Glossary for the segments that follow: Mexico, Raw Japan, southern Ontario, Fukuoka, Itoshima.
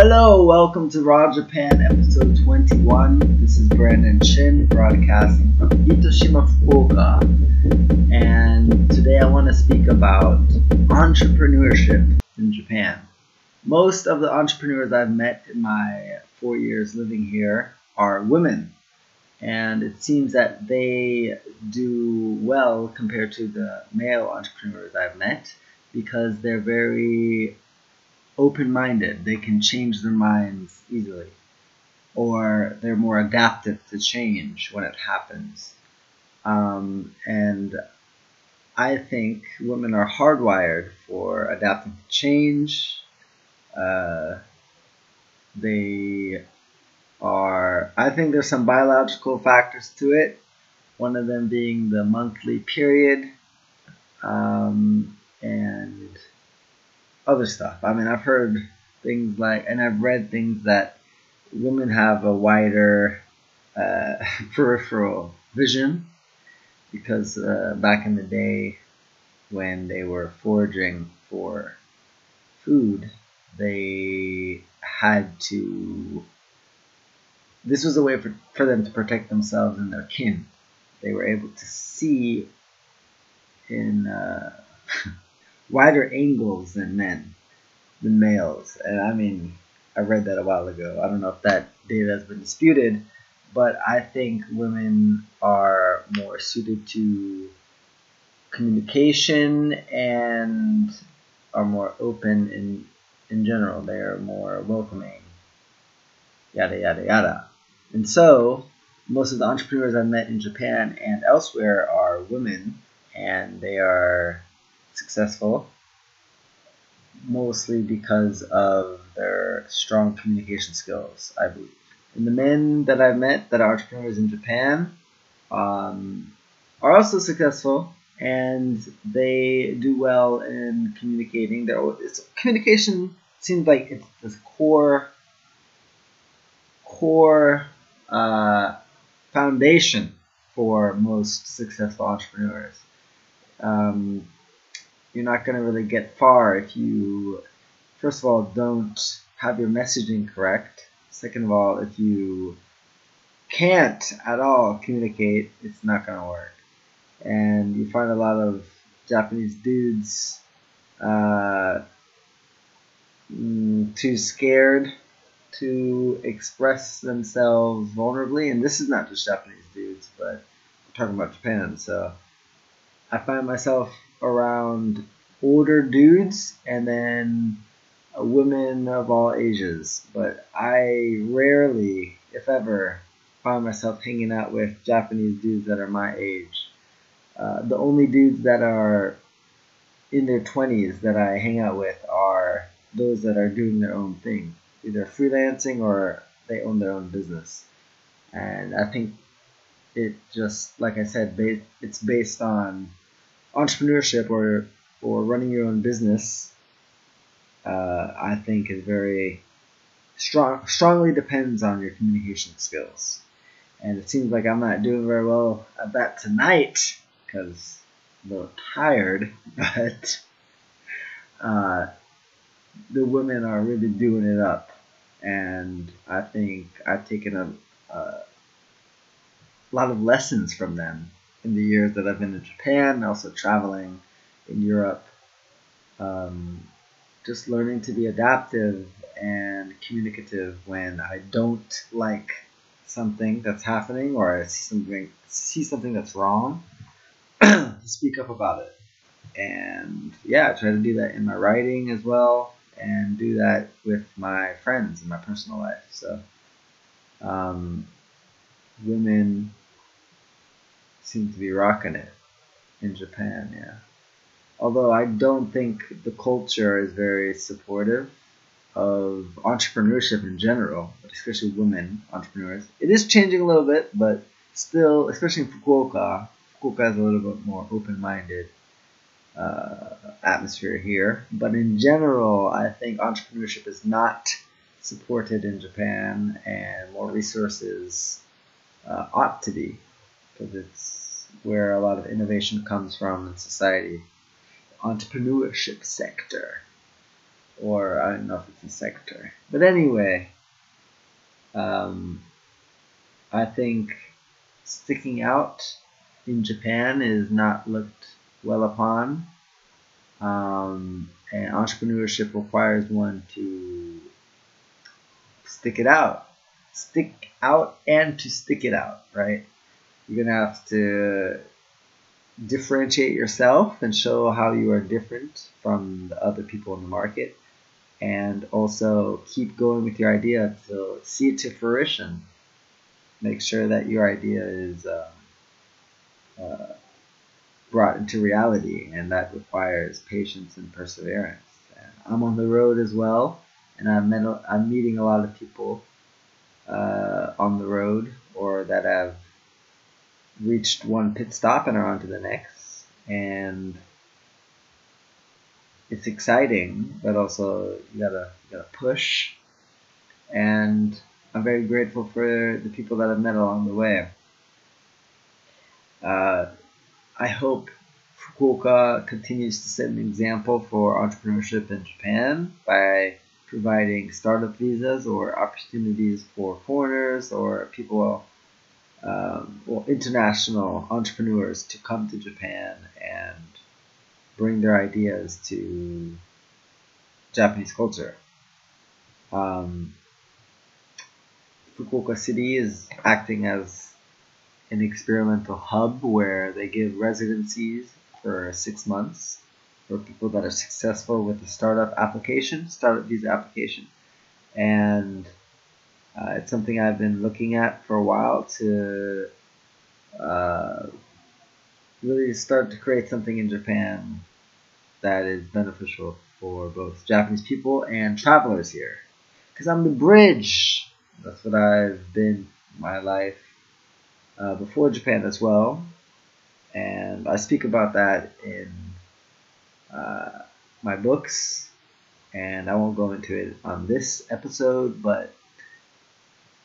Hello, welcome to Raw Japan episode 21. This is Brandon Chin broadcasting from Itoshima, Fukuoka. And today I want to speak about entrepreneurship in Japan. Most of the entrepreneurs I've met in my 4 years living here are women. And it seems that they do well compared to the male entrepreneurs I've met because they're very open-minded. They can change their minds easily, or they're more adaptive to change when it happens. And I think women are hardwired for adapting to change. I think there's some biological factors to it, one of them being the monthly period and other stuff. I mean, I've heard things like, and I've read things that women have a wider peripheral vision because back in the day when they were foraging for food, they had to, this was a way for them to protect themselves and their kin. They were able to see in wider angles than men, than males. And I mean, I read that a while ago. I don't know if that data has been disputed, but I think women are more suited to communication and are more open in general. They are more welcoming, yada, yada, yada. And so most of the entrepreneurs I've met in Japan and elsewhere are women, and they are successful mostly because of their strong communication skills, I believe. And the men that I've met that are entrepreneurs in Japan are also successful, and they do well in communicating. Communication seems like it's the core foundation for most successful entrepreneurs. You're not going to really get far if you, first of all, don't have your messaging correct. Second of all, if you can't at all communicate, it's not going to work. And you find a lot of Japanese dudes too scared to express themselves vulnerably, and this is not just Japanese dudes, but we're talking about Japan. So I find myself around older dudes and then women of all ages, but I rarely, if ever, find myself hanging out with Japanese dudes that are my age. The only dudes that are in their 20s that I hang out with are those that are doing their own thing, either freelancing or they own their own business. And I think it just, like I said, it's based on entrepreneurship or running your own business. I think is very strongly depends on your communication skills. And it seems like I'm not doing very well at that tonight because I'm a little tired, but the women are really doing it up, and I think I've taken a lot of lessons from them in the years that I've been in Japan, also traveling in Europe, just learning to be adaptive and communicative when I don't like something that's happening or I see something that's wrong, to speak up about it. And yeah, I try to do that in my writing as well, and do that with my friends in my personal life. So women seem to be rocking it in Japan, yeah. Although I don't think the culture is very supportive of entrepreneurship in general, but especially women entrepreneurs. It is changing a little bit, but still, especially in Fukuoka is a little bit more open-minded atmosphere here, but in general I think entrepreneurship is not supported in Japan, and more resources ought to be, because it's where a lot of innovation comes from in society, entrepreneurship sector. or I don't know if it's a sector. But anyway, I think sticking out in Japan is not looked well upon, and entrepreneurship requires one to stick it out. Stick out and to stick it out, right? You're going to have to differentiate yourself and show how you are different from the other people in the market, and also keep going with your idea to see it to fruition. Make sure that your idea is brought into reality, and that requires patience and perseverance. And I'm on the road as well, and I'm meeting a lot of people on the road, or that have reached one pit stop and are on to the next, and it's exciting, but also you gotta push. And I'm very grateful for the people that I've met along the way. I hope Fukuoka continues to set an example for entrepreneurship in Japan by providing startup visas or opportunities for foreigners or people, or international entrepreneurs, to come to Japan and bring their ideas to Japanese culture. Fukuoka City is acting as an experimental hub where they give residencies for 6 months for people that are successful with the startup visa application. And it's something I've been looking at for a while, to really start to create something in Japan that is beneficial for both Japanese people and travelers here. Because I'm the bridge. That's what I've been my life. Before Japan as well, and I speak about that in my books, and I won't go into it on this episode, but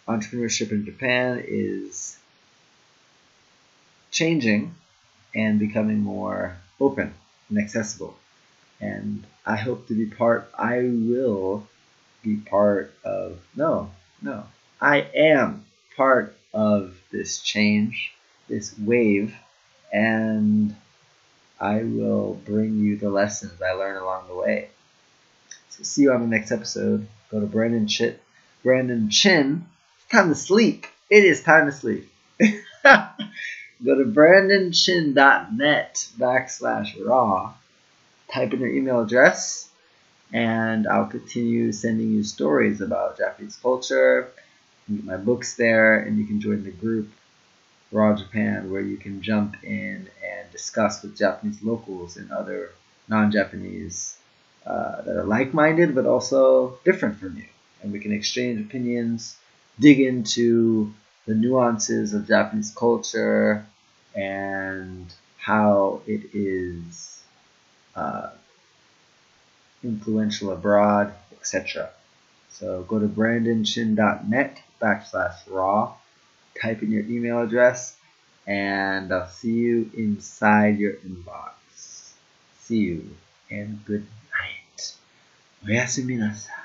entrepreneurship in Japan is changing and becoming more open and accessible, and I hope to be part, I will be part of, I am part of this change, this wave, and I will bring you the lessons I learned along the way. So see you on the next episode. Go to Brandon Chin. It's time to sleep. It is time to sleep. Go to brandonchin.net/raw. Type in your email address, and I'll continue sending you stories about Japanese culture. You can get my books there, and you can join the group Raw Japan, where you can jump in and discuss with Japanese locals and other non-Japanese that are like-minded but also different from you, and we can exchange opinions, dig into the nuances of Japanese culture and how it is influential abroad, etc. So go to brandonchin.net/raw, type in your email address, and I'll see you inside your inbox. See you, and good night. Oyasuminasai.